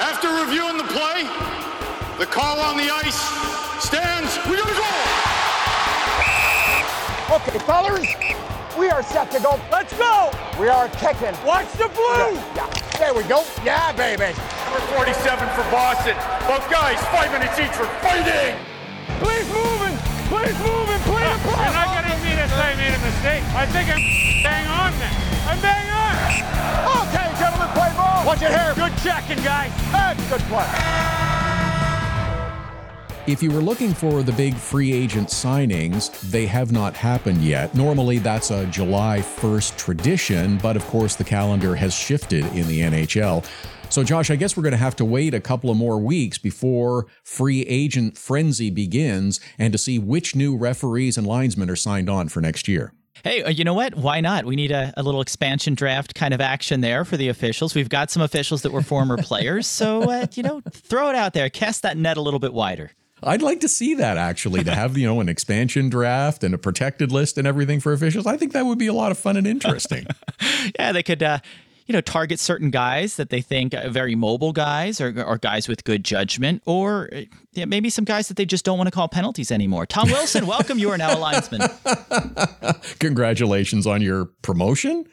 After reviewing the play, the call on the ice stands. We got a goal! Okay, fellas, we are set to go. Let's go! We are kicking. Watch the blue! Yeah. There we go. Yeah, baby. Number 47 for Boston. Both guys, 5 minutes each for fighting. Please move it. Please move and play the play. I'm not going to admit that I made a mistake. I think I'm bang on then. I'm bang on. Okay, gentlemen, play ball. Watch it here. Good checking, guys. That's good play. If you were looking for the big free agent signings, they have not happened yet. Normally, that's a July 1st tradition, but of course, the calendar has shifted in the NHL. So, Josh, I guess we're going to have to wait a couple of more weeks before free agent frenzy begins and to see which new referees and linesmen are signed on for next year. Hey, you know what? Why not? We need a little expansion draft kind of action there for the officials. We've got some officials that were former players. So, throw it out there. Cast that net a little bit wider. I'd like to see that, actually, to have, an expansion draft and a protected list and everything for officials. I think that would be a lot of fun and interesting. Yeah, they could, target certain guys that they think are very mobile guys or guys with good judgment or maybe some guys that they just don't want to call penalties anymore. Tom Wilson, welcome. You are now a linesman. Congratulations on your promotion.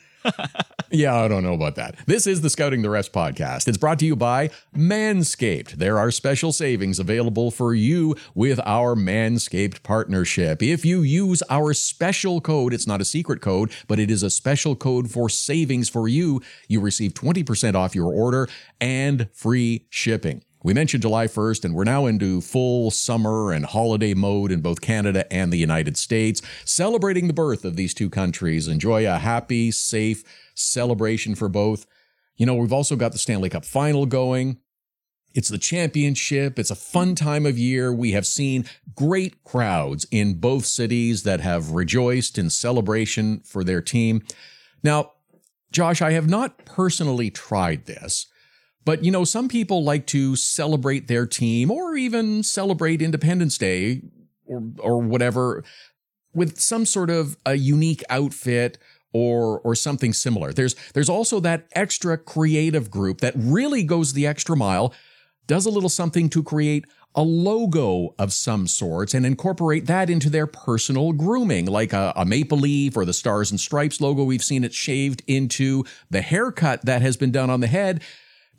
Yeah, I don't know about that. This is the Scouting the Refs podcast. It's brought to you by Manscaped. There are special savings available for you with our Manscaped partnership. If you use our special code, it's not a secret code, but it is a special code for savings for you. You receive 20% off your order and free shipping. We mentioned July 1st, and we're now into full summer and holiday mode in both Canada and the United States, celebrating the birth of these two countries. Enjoy a happy, safe celebration for both. We've also got the Stanley Cup Final going. It's the championship. It's a fun time of year. We have seen great crowds in both cities that have rejoiced in celebration for their team. Now, Josh, I have not personally tried this. But, some people like to celebrate their team or even celebrate Independence Day or whatever with some sort of a unique outfit or something similar. There's also that extra creative group that really goes the extra mile, does a little something to create a logo of some sorts and incorporate that into their personal grooming, like a maple leaf or the Stars and Stripes logo. We've seen it shaved into the haircut that has been done on the head.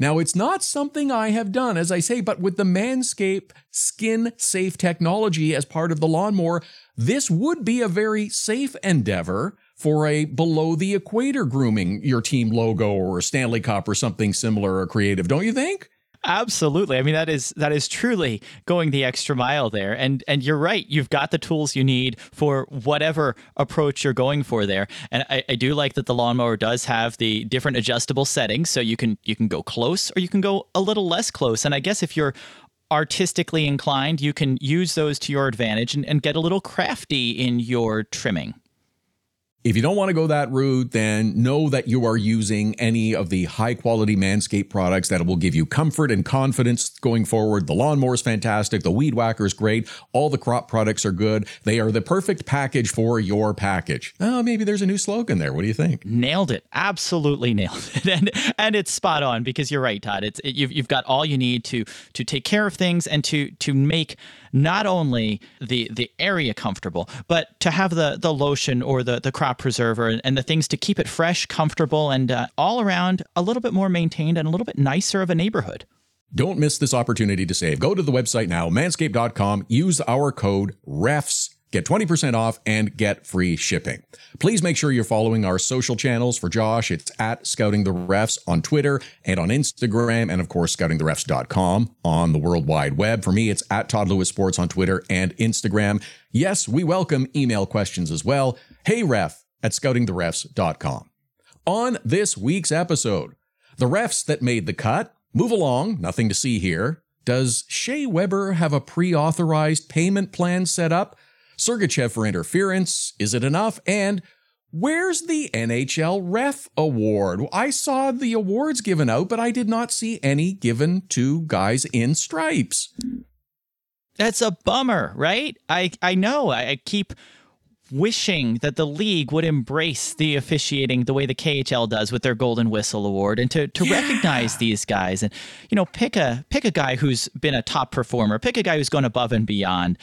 Now, it's not something I have done, as I say, but with the Manscaped skin-safe technology as part of the lawnmower, this would be a very safe endeavor for a below-the-equator grooming your team logo or a Stanley Cup or something similar or creative, don't you think? Absolutely. I mean, that is truly going the extra mile there. And you're right. You've got the tools you need for whatever approach you're going for there. And I do like that the lawnmower does have the different adjustable settings. So you can go close or you can go a little less close. And I guess if you're artistically inclined, you can use those to your advantage and get a little crafty in your trimming. If you don't want to go that route, then know that you are using any of the high-quality Manscaped products that will give you comfort and confidence going forward. The lawnmower is fantastic. The weed whacker is great. All the crop products are good. They are the perfect package for your package. Oh, maybe there's a new slogan there. What do you think? Nailed it. Absolutely nailed it. And it's spot on because you're right, Todd. You've got all you need to take care of things and to make not only the area comfortable, but to have the lotion or the crop preserver and the things to keep it fresh, comfortable, and all around a little bit more maintained and a little bit nicer of a neighborhood. Don't miss this opportunity to save. Go to the website now, manscaped.com. Use our code REFS. Get 20% off and get free shipping. Please make sure you're following our social channels. For Josh, it's at Scouting the Refs on Twitter and on Instagram, and of course, scoutingtherefs.com on the World Wide Web. For me, it's at Todd Lewis Sports on Twitter and Instagram. Yes, we welcome email questions as well. heyref@scoutingtherefs.com. On this week's episode, the refs that made the cut, move along, nothing to see here. Does Shea Weber have a pre-authorized payment plan set up? Sergachev for interference, is it enough? And where's the NHL Ref Award? I saw the awards given out, but I did not see any given to guys in stripes. That's a bummer, right? I know. I keep wishing that the league would embrace the officiating the way the KHL does with their Golden Whistle Award, and to recognize these guys and, you know, pick a guy who's been a top performer, pick a guy who's gone above and beyond,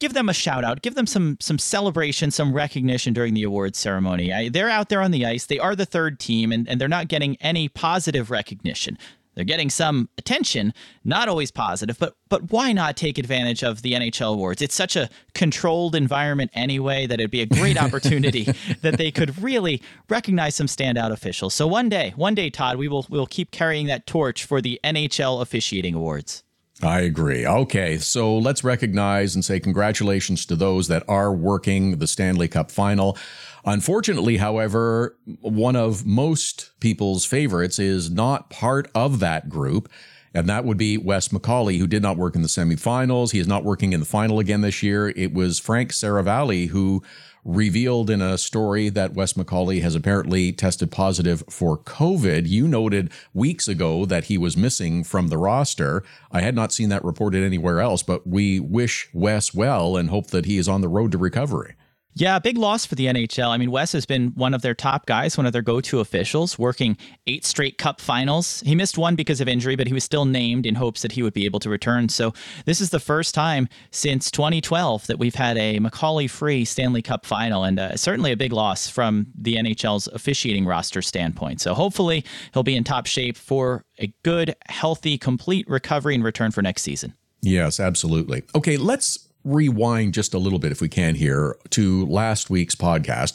give them a shout out, give them some celebration, some recognition during the awards ceremony. They're out there on the ice. They are the third team, and they're not getting any positive recognition. They're getting some attention, not always positive, but why not take advantage of the NHL awards? It's such a controlled environment anyway that it'd be a great opportunity that they could really recognize some standout officials. So one day, Todd, we'll keep carrying that torch for the NHL officiating awards. I agree. Okay, so let's recognize and say congratulations to those that are working the Stanley Cup Final. Unfortunately, however, one of most people's favorites is not part of that group, and that would be Wes McCauley, who did not work in the semifinals. He is not working in the final again this year. It was Frank Saravalli who revealed in a story that Wes McCauley has apparently tested positive for COVID. You noted weeks ago that he was missing from the roster. I had not seen that reported anywhere else, but we wish Wes well and hope that he is on the road to recovery. Yeah, big loss for the NHL. I mean, Wes has been one of their top guys, one of their go-to officials, working 8 straight cup finals. He missed one because of injury, but he was still named in hopes that he would be able to return. So this is the first time since 2012 that we've had a McCauley-free Stanley Cup final, and certainly a big loss from the NHL's officiating roster standpoint. So hopefully he'll be in top shape for a good, healthy, complete recovery and return for next season. Yes, absolutely. Okay, let's rewind just a little bit, if we can, here to last week's podcast.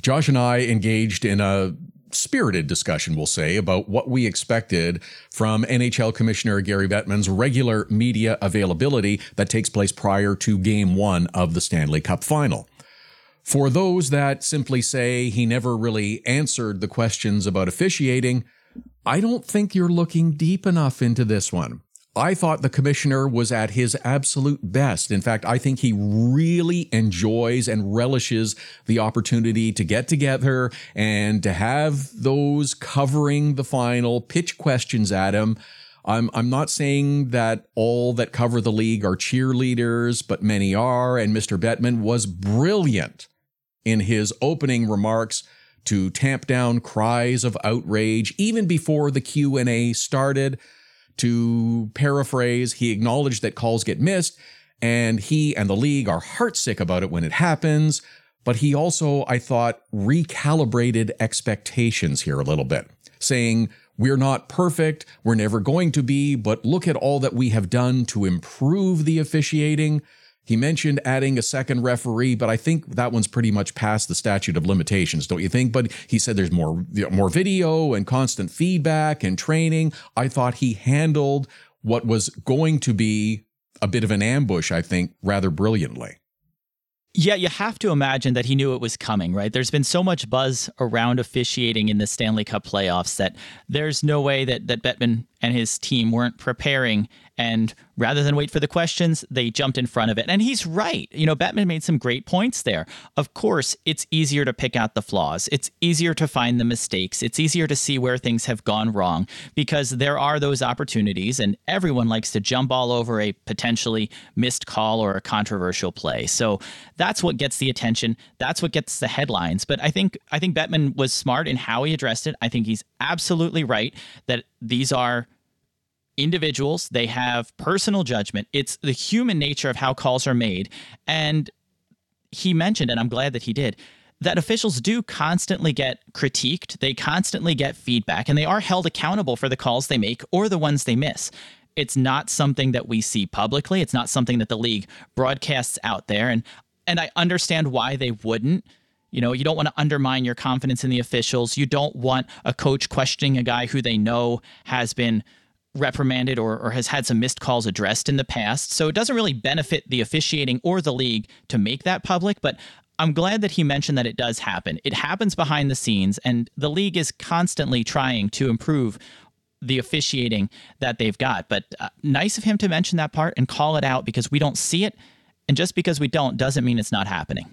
Josh and I engaged in a spirited discussion, we'll say, about what we expected from NHL Commissioner Gary Bettman's regular media availability that takes place prior to Game 1 of the Stanley Cup Final. For those that simply say he never really answered the questions about officiating, I don't think you're looking deep enough into this one. I thought the commissioner was at his absolute best. In fact, I think he really enjoys and relishes the opportunity to get together and to have those covering the final pitch questions at him. I'm not saying that all that cover the league are cheerleaders, but many are. And Mr. Bettman was brilliant in his opening remarks to tamp down cries of outrage even before the Q&A started. To paraphrase, he acknowledged that calls get missed, and he and the league are heartsick about it when it happens. But he also, I thought, recalibrated expectations here a little bit, saying, we're not perfect, we're never going to be, but look at all that we have done to improve the officiating. He mentioned adding a second referee, but I think that one's pretty much past the statute of limitations, don't you think? But he said there's more video and constant feedback and training. I thought he handled what was going to be a bit of an ambush, I think, rather brilliantly. Yeah, you have to imagine that he knew it was coming, right? There's been so much buzz around officiating in the Stanley Cup playoffs that there's no way that Bettman and his team weren't preparing. And rather than wait for the questions, they jumped in front of it. And he's right. You know, Bettman made some great points there. Of course, it's easier to pick out the flaws. It's easier to find the mistakes. It's easier to see where things have gone wrong because there are those opportunities, and everyone likes to jump all over a potentially missed call or a controversial play. So that's what gets the attention. That's what gets the headlines. But I think Bettman was smart in how he addressed it. I think he's absolutely right that these are individuals. They have personal judgment. It's the human nature of how calls are made. And he mentioned, and I'm glad that he did, that officials do constantly get critiqued. They constantly get feedback, and they are held accountable for the calls they make or the ones they miss. It's not something that we see publicly. It's not something that the league broadcasts out there. And I understand why they wouldn't. You know, you don't want to undermine your confidence in the officials. You don't want a coach questioning a guy who they know has been reprimanded or has had some missed calls addressed in the past. So it doesn't really benefit the officiating or the league to make that public. But I'm glad that he mentioned that it does happen. It happens behind the scenes, and the league is constantly trying to improve the officiating that they've got. But nice of him to mention that part and call it out, because we don't see it. And just because we don't doesn't mean it's not happening.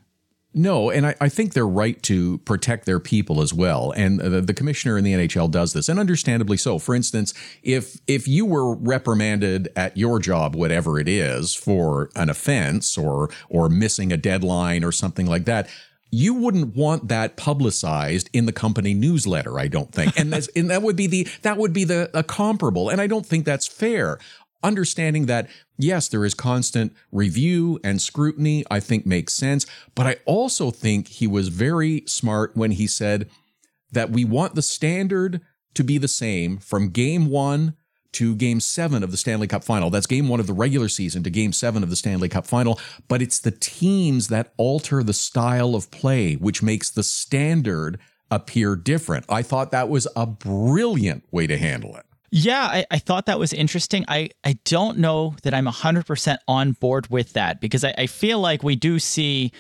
No, and I think they're right to protect their people as well. And the commissioner in the NHL does this, and understandably so. For instance, if you were reprimanded at your job, whatever it is, for an offense or missing a deadline or something like that, you wouldn't want that publicized in the company newsletter, I don't think. And that would be a comparable. And I don't think that's fair. Understanding that, yes, there is constant review and scrutiny, I think makes sense. But I also think he was very smart when he said that we want the standard to be the same from Game 1 to Game 7 of the Stanley Cup Final. That's Game 1 of the regular season to Game 7 of the Stanley Cup Final. But it's the teams that alter the style of play, which makes the standard appear different. I thought that was a brilliant way to handle it. Yeah, I thought that was interesting. I don't know that I'm 100% on board with that, because I feel like we do see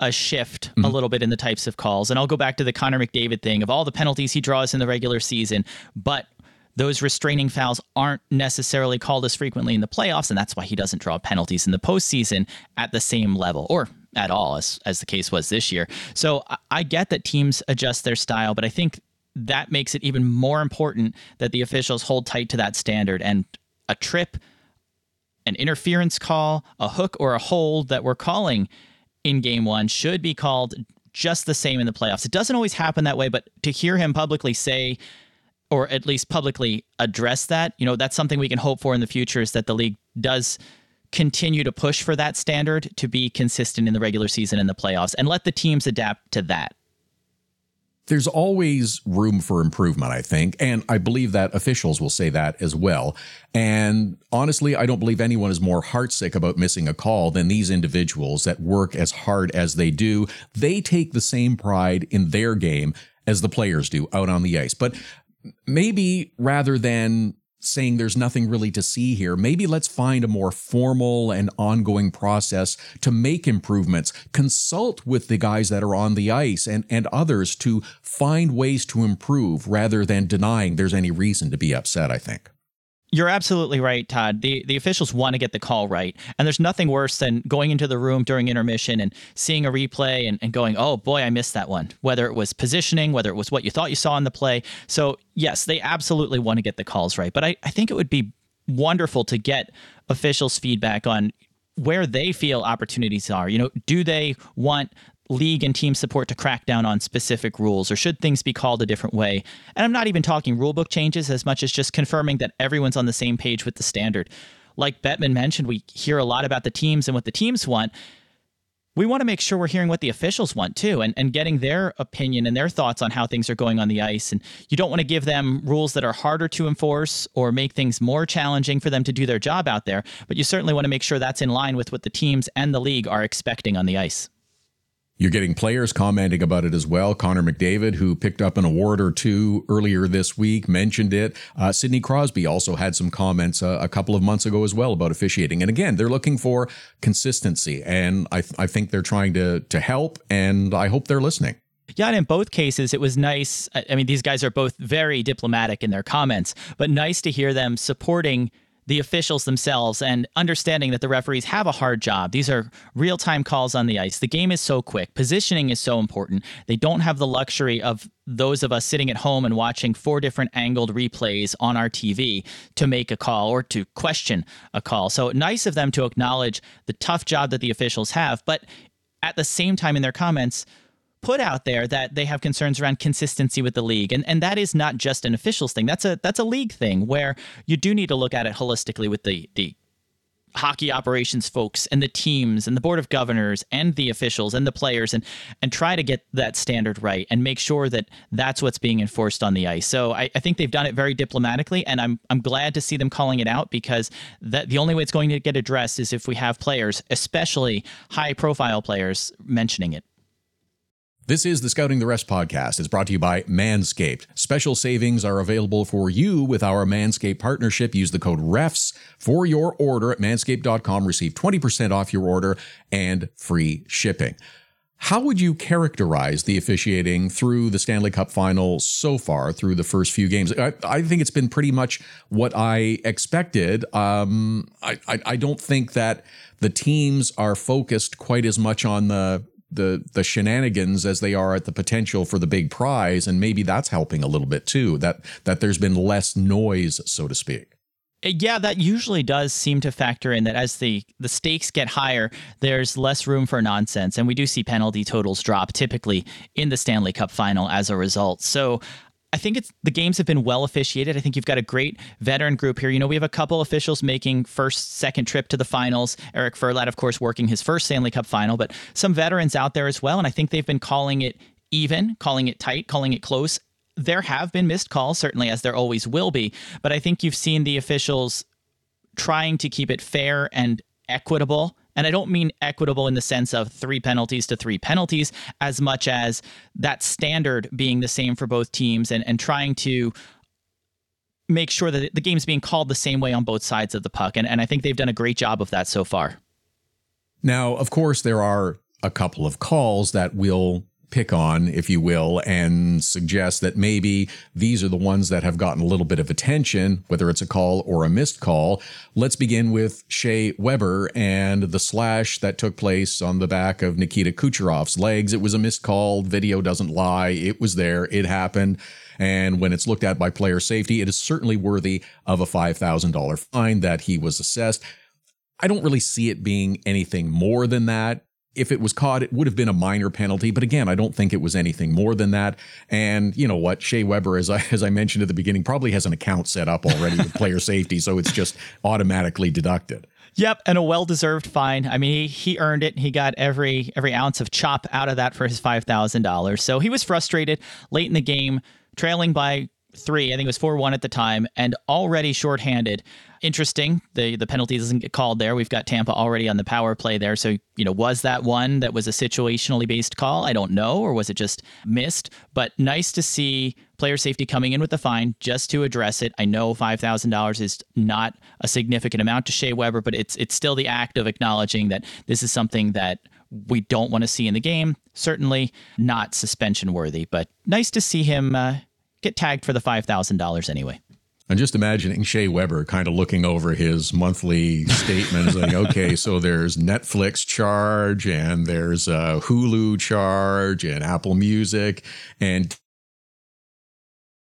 a shift a little bit in the types of calls. And I'll go back to the Connor McDavid thing of all the penalties he draws in the regular season, but those restraining fouls aren't necessarily called as frequently in the playoffs, and that's why he doesn't draw penalties in the postseason at the same level or at all as the case was this year. So I get that teams adjust their style, but I think that makes it even more important that the officials hold tight to that standard. And a trip, an interference call, a hook or a hold that we're calling in Game 1 should be called just the same in the playoffs. It doesn't always happen that way, but to hear him publicly say, or at least publicly address that, you know, that's something we can hope for in the future, is that the league does continue to push for that standard to be consistent in the regular season and the playoffs, and let the teams adapt to that. There's always room for improvement, I think, and I believe that officials will say that as well. And honestly, I don't believe anyone is more heartsick about missing a call than these individuals that work as hard as they do. They take the same pride in their game as the players do out on the ice. But maybe rather than saying there's nothing really to see here, maybe let's find a more formal and ongoing process to make improvements. Consult with the guys that are on the ice and others to find ways to improve rather than denying there's any reason to be upset, I think. You're absolutely right, Todd. The officials want to get the call right. And there's nothing worse than going into the room during intermission and seeing a replay and going, oh boy, I missed that one. Whether it was positioning, whether it was what you thought you saw in the play. So yes, they absolutely want to get the calls right. But I think it would be wonderful to get officials' feedback on where they feel opportunities are. You know, do they want league and team support to crack down on specific rules, or should things be called a different way? And I'm not even talking rulebook changes as much as just confirming that everyone's on the same page with the standard. Like Bettman mentioned, we hear a lot about the teams and what the teams want. We want to make sure we're hearing what the officials want too, and getting their opinion and their thoughts on how things are going on the ice. And you don't want to give them rules that are harder to enforce or make things more challenging for them to do their job out there, but you certainly want to make sure that's in line with what the teams and the league are expecting on the ice. You're getting players commenting about it as well. Connor McDavid, who picked up an award or two earlier this week, mentioned it. Sidney Crosby also had some comments a couple of months ago as well about officiating. And again, they're looking for consistency. And I think they're trying to help, and I hope they're listening. Yeah, and in both cases, it was nice. I mean, these guys are both very diplomatic in their comments, but nice to hear them supporting the officials themselves and understanding that the referees have a hard job. These are real-time calls on the ice. The game is so quick. Positioning is so important. They don't have the luxury of those of us sitting at home and watching 4 different angled replays on our TV to make a call or to question a call. So nice of them to acknowledge the tough job that the officials have, but at the same time in their comments, put out there that they have concerns around consistency with the league. And that is not just an officials thing. That's a league thing where you do need to look at it holistically with the hockey operations folks and the teams and the board of governors and the officials and the players and try to get that standard right and make sure that that's what's being enforced on the ice. So I think they've done it very diplomatically, and I'm glad to see them calling it out, because that the only way it's going to get addressed is if we have players, especially high profile players, mentioning it. This is the Scouting the Refs podcast. It's brought to you by Manscaped. Special savings are available for you with our Manscaped partnership. Use the code REFS for your order at manscaped.com. Receive 20% off your order and free shipping. How would you characterize the officiating through the Stanley Cup Final so far, through the first few games? I think it's been pretty much what I expected. I don't think that the teams are focused quite as much on the the shenanigans as they are at the potential for the big prize. And maybe that's helping a little bit too, that there's been less noise, so to speak. Yeah, that usually does seem to factor in, that as the stakes get higher, there's less room for nonsense. And we do see penalty totals drop typically in the Stanley Cup Final as a result. So I think the games have been well officiated. I think you've got a great veteran group here. You know, we have a couple officials making first, second trip to the finals. Eric Furlatt, of course, working his first Stanley Cup Final, but some veterans out there as well. And I think they've been calling it even, calling it tight, calling it close. There have been missed calls, certainly, as there always will be. But I think you've seen the officials trying to keep it fair and equitable. And I don't mean equitable in the sense of 3 penalties to 3 penalties, as much as that standard being the same for both teams, and trying to make sure that the game's being called the same way on both sides of the puck. And I think they've done a great job of that so far. Now, of course, there are a couple of calls that will pick on, if you will, and suggest that maybe these are the ones that have gotten a little bit of attention, whether it's a call or a missed call. Let's begin with Shea Weber and the slash that took place on the back of Nikita Kucherov's legs. It was a missed call. Video doesn't lie. It was there. It happened. And when it's looked at by player safety, it is certainly worthy of a $5,000 fine that he was assessed. I don't really see it being anything more than that. If it was caught, it would have been a minor penalty. But again, I don't think it was anything more than that. And you know what? Shea Weber, as I mentioned at the beginning, probably has an account set up already with player safety. So it's just automatically deducted. Yep. And a well-deserved fine. I mean, he earned it. He got every ounce of chop out of that for his $5,000. So he was frustrated late in the game, trailing by 3. I think it was 4-1 at the time, and already shorthanded. Interesting. The penalty doesn't get called there. We've got Tampa already on the power play there. So, you know, was that one that was a situationally based call? I don't know. Or was it just missed? But nice to see player safety coming in with the fine just to address it. I know $5,000 is not a significant amount to Shea Weber, but it's still the act of acknowledging that this is something that we don't want to see in the game. Certainly not suspension worthy, but nice to see him get tagged for the $5,000 anyway. I'm just imagining Shea Weber kind of looking over his monthly statements like, okay, so there's Netflix charge and there's a Hulu charge and Apple Music and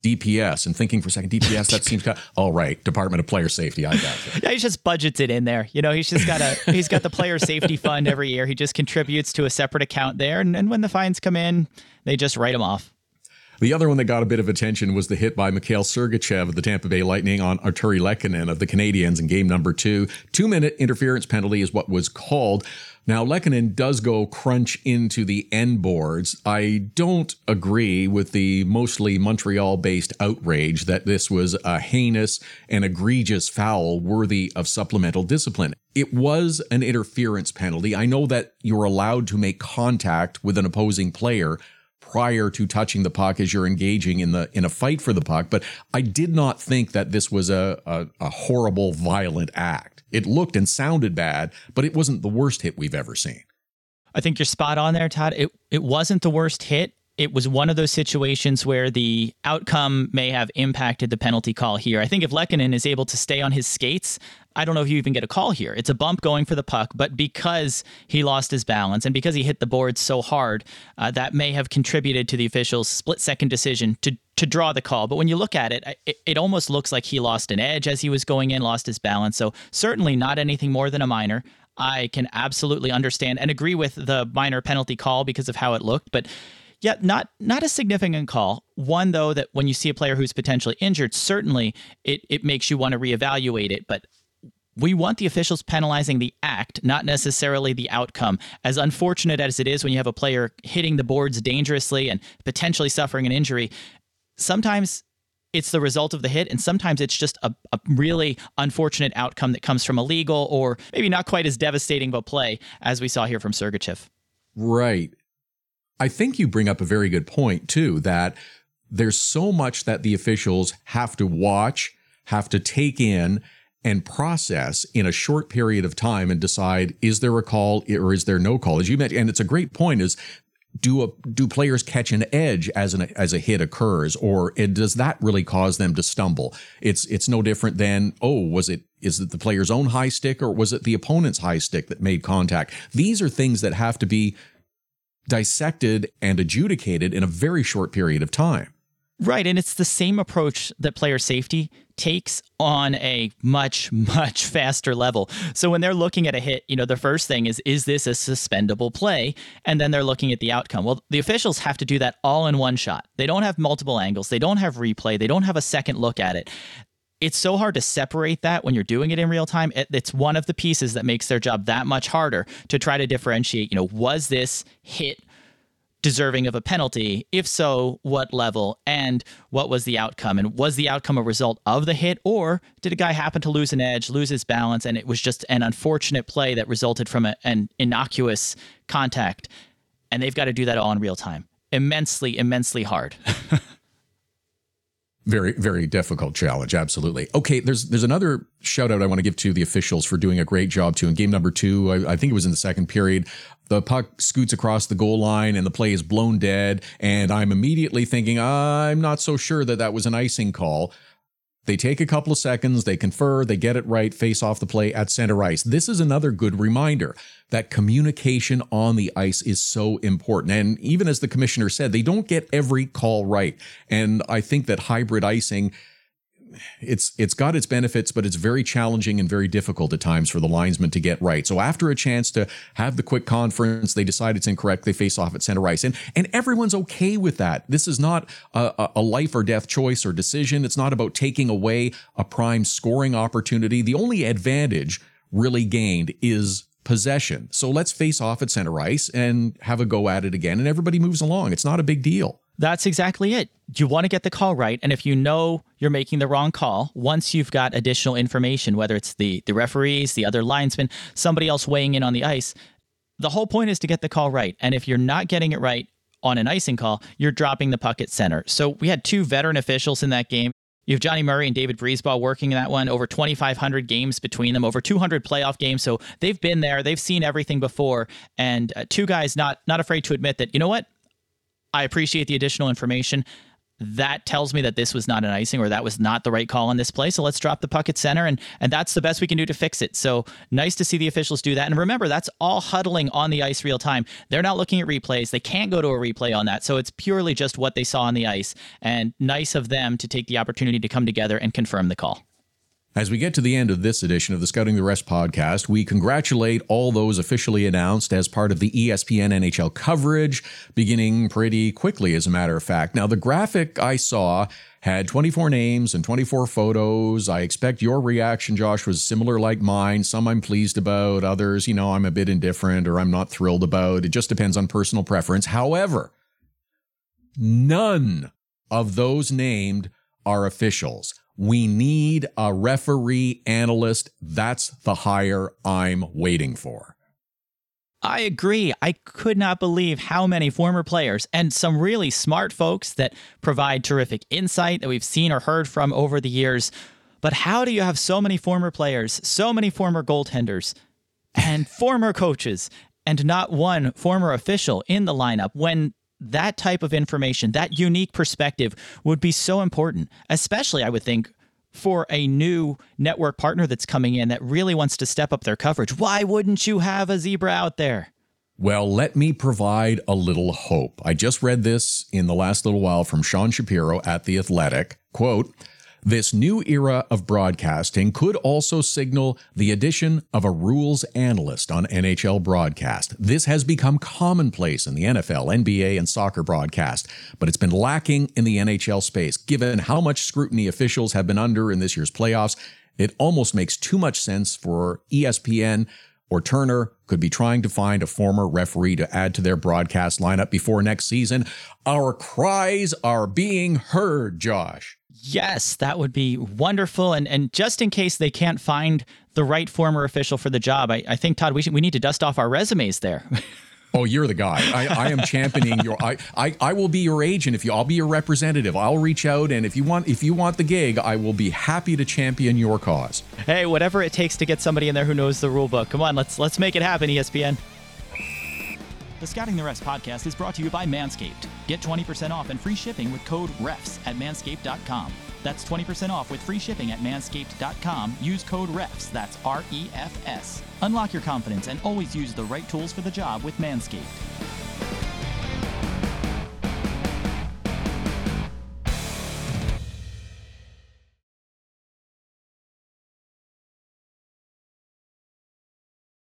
DPS, and thinking for a second, DPS, that seems kind of, all right, Department of Player Safety, I got you. Yeah, he just budgets it in there. You know, he's got the player safety fund every year. He just contributes to a separate account there. And when the fines come in, they just write them off. The other one that got a bit of attention was the hit by Mikhail Sergachev of the Tampa Bay Lightning on Artturi Lehkonen of the Canadiens in game number 2. 2-minute interference penalty is what was called. Now, Lehkonen does go crunch into the end boards. I don't agree with the mostly Montreal-based outrage that this was a heinous and egregious foul worthy of supplemental discipline. It was an interference penalty. I know that you're allowed to make contact with an opposing player prior to touching the puck as you're engaging in a fight for the puck. But I did not think that this was a horrible, violent act. It looked and sounded bad, but it wasn't the worst hit we've ever seen. I think you're spot on there, Todd. It wasn't the worst hit. It was one of those situations where the outcome may have impacted the penalty call here. I think if Lehkonen is able to stay on his skates, I don't know if you even get a call here. It's a bump going for the puck, but because he lost his balance and because he hit the board so hard, that may have contributed to the official's split-second decision to draw the call. But when you look at it almost looks like he lost an edge as he was going in, lost his balance. So certainly not anything more than a minor. I can absolutely understand and agree with the minor penalty call because of how it looked, but yeah, not a significant call. One, though, that when you see a player who's potentially injured, certainly it makes you want to reevaluate it. But we want the officials penalizing the act, not necessarily the outcome. As unfortunate as it is when you have a player hitting the boards dangerously and potentially suffering an injury, sometimes it's the result of the hit, and sometimes it's just a really unfortunate outcome that comes from a legal or maybe not quite as devastating of a play as we saw here from Sergachev. Right. I think you bring up a very good point, too, that there's so much that the officials have to watch, have to take in and process in a short period of time and decide, is there a call or is there no call? As you mentioned, and it's a great point, is do players catch an edge as a hit occurs, or does that really cause them to stumble? It's no different than, is it the player's own high stick or was it the opponent's high stick that made contact? These are things that have to be dissected and adjudicated in a very short period of time. Right, and it's the same approach that player safety takes on a much, much faster level. So when they're looking at a hit, you know, the first thing is this a suspendable play? And then they're looking at the outcome. Well, the officials have to do that all in one shot. They don't have multiple angles. They don't have replay. They don't have a second look at it. It's so hard to separate that when you're doing it in real time. It's one of the pieces that makes their job that much harder to try to differentiate, you know, was this hit deserving of a penalty? If so, what level and what was the outcome? And was the outcome a result of the hit, or did a guy happen to lose an edge, lose his balance, and it was just an unfortunate play that resulted from an innocuous contact? And they've got to do that all in real time. Immensely, immensely hard. Very, very difficult challenge. Absolutely. Okay. There's another shout out I want to give to the officials for doing a great job too. In game number 2, I think it was in the second period, the puck scoots across the goal line and the play is blown dead. And I'm immediately thinking, I'm not so sure that that was an icing call. They take a couple of seconds, they confer, they get it right, face off the play at center ice. This is another good reminder that communication on the ice is so important. And even as the commissioner said, they don't get every call right. And I think that hybrid icing, it's got its benefits, but it's very challenging and very difficult at times for the linesman to get right. So after a chance to have the quick conference, they decide it's incorrect, they face off at center ice. And everyone's okay with that. This is not a life or death choice or decision. It's not about taking away a prime scoring opportunity. The only advantage really gained is possession. So let's face off at center ice and have a go at it again. And everybody moves along. It's not a big deal. That's exactly it. You want to get the call right. And if you know you're making the wrong call, once you've got additional information, whether it's the referees, the other linesmen, somebody else weighing in on the ice, the whole point is to get the call right. And if you're not getting it right on an icing call, you're dropping the puck at center. So we had 2 veteran officials in that game. You have Johnny Murray and David Breezeball working in that one, over 2,500 games between them, over 200 playoff games. So they've been there. They've seen everything before. And 2 guys not afraid to admit that, you know what? I appreciate the additional information. That tells me that this was not an icing, or that was not the right call on this play. So let's drop the puck at center, and that's the best we can do to fix it. So nice to see the officials do that. And remember, that's all huddling on the ice real time. They're not looking at replays. They can't go to a replay on that. So it's purely just what they saw on the ice, and nice of them to take the opportunity to come together and confirm the call. As we get to the end of this edition of the Scouting the Refs podcast, we congratulate all those officially announced as part of the ESPN NHL coverage, beginning pretty quickly, as a matter of fact. Now, the graphic I saw had 24 names and 24 photos. I expect your reaction, Josh, was similar like mine. Some I'm pleased about, others, you know, I'm a bit indifferent or I'm not thrilled about. It just depends on personal preference. However, none of those named are officials. We need a referee analyst. That's the hire I'm waiting for. I agree. I could not believe how many former players and some really smart folks that provide terrific insight that we've seen or heard from over the years. But how do you have so many former players, so many former goaltenders and former coaches, and not one former official in the lineup when that type of information, that unique perspective would be so important, especially, I would think, for a new network partner that's coming in that really wants to step up their coverage. Why wouldn't you have a zebra out there? Well, let me provide a little hope. I just read this in the last little while from Sean Shapiro at The Athletic. Quote, "This new era of broadcasting could also signal the addition of a rules analyst on NHL broadcast. This has become commonplace in the NFL, NBA, and soccer broadcast, but it's been lacking in the NHL space. Given how much scrutiny officials have been under in this year's playoffs, it almost makes too much sense for ESPN or Turner could be trying to find a former referee to add to their broadcast lineup before next season. Our cries are being heard, Josh." Yes, that would be wonderful. And just in case they can't find the right former official for the job, I think, Todd, we need to dust off our resumes there. Oh, you're the guy. I am championing your, I will be your agent. I'll be your representative. I'll reach out. And if you want the gig, I will be happy to champion your cause. Hey, whatever it takes to get somebody in there who knows the rule book. Come on, let's make it happen, ESPN. The Scouting the Refs podcast is brought to you by Manscaped. Get 20% off and free shipping with code REFS at manscaped.com. That's 20% off with free shipping at manscaped.com. Use code REFS, that's REFS. Unlock your confidence and always use the right tools for the job with Manscaped.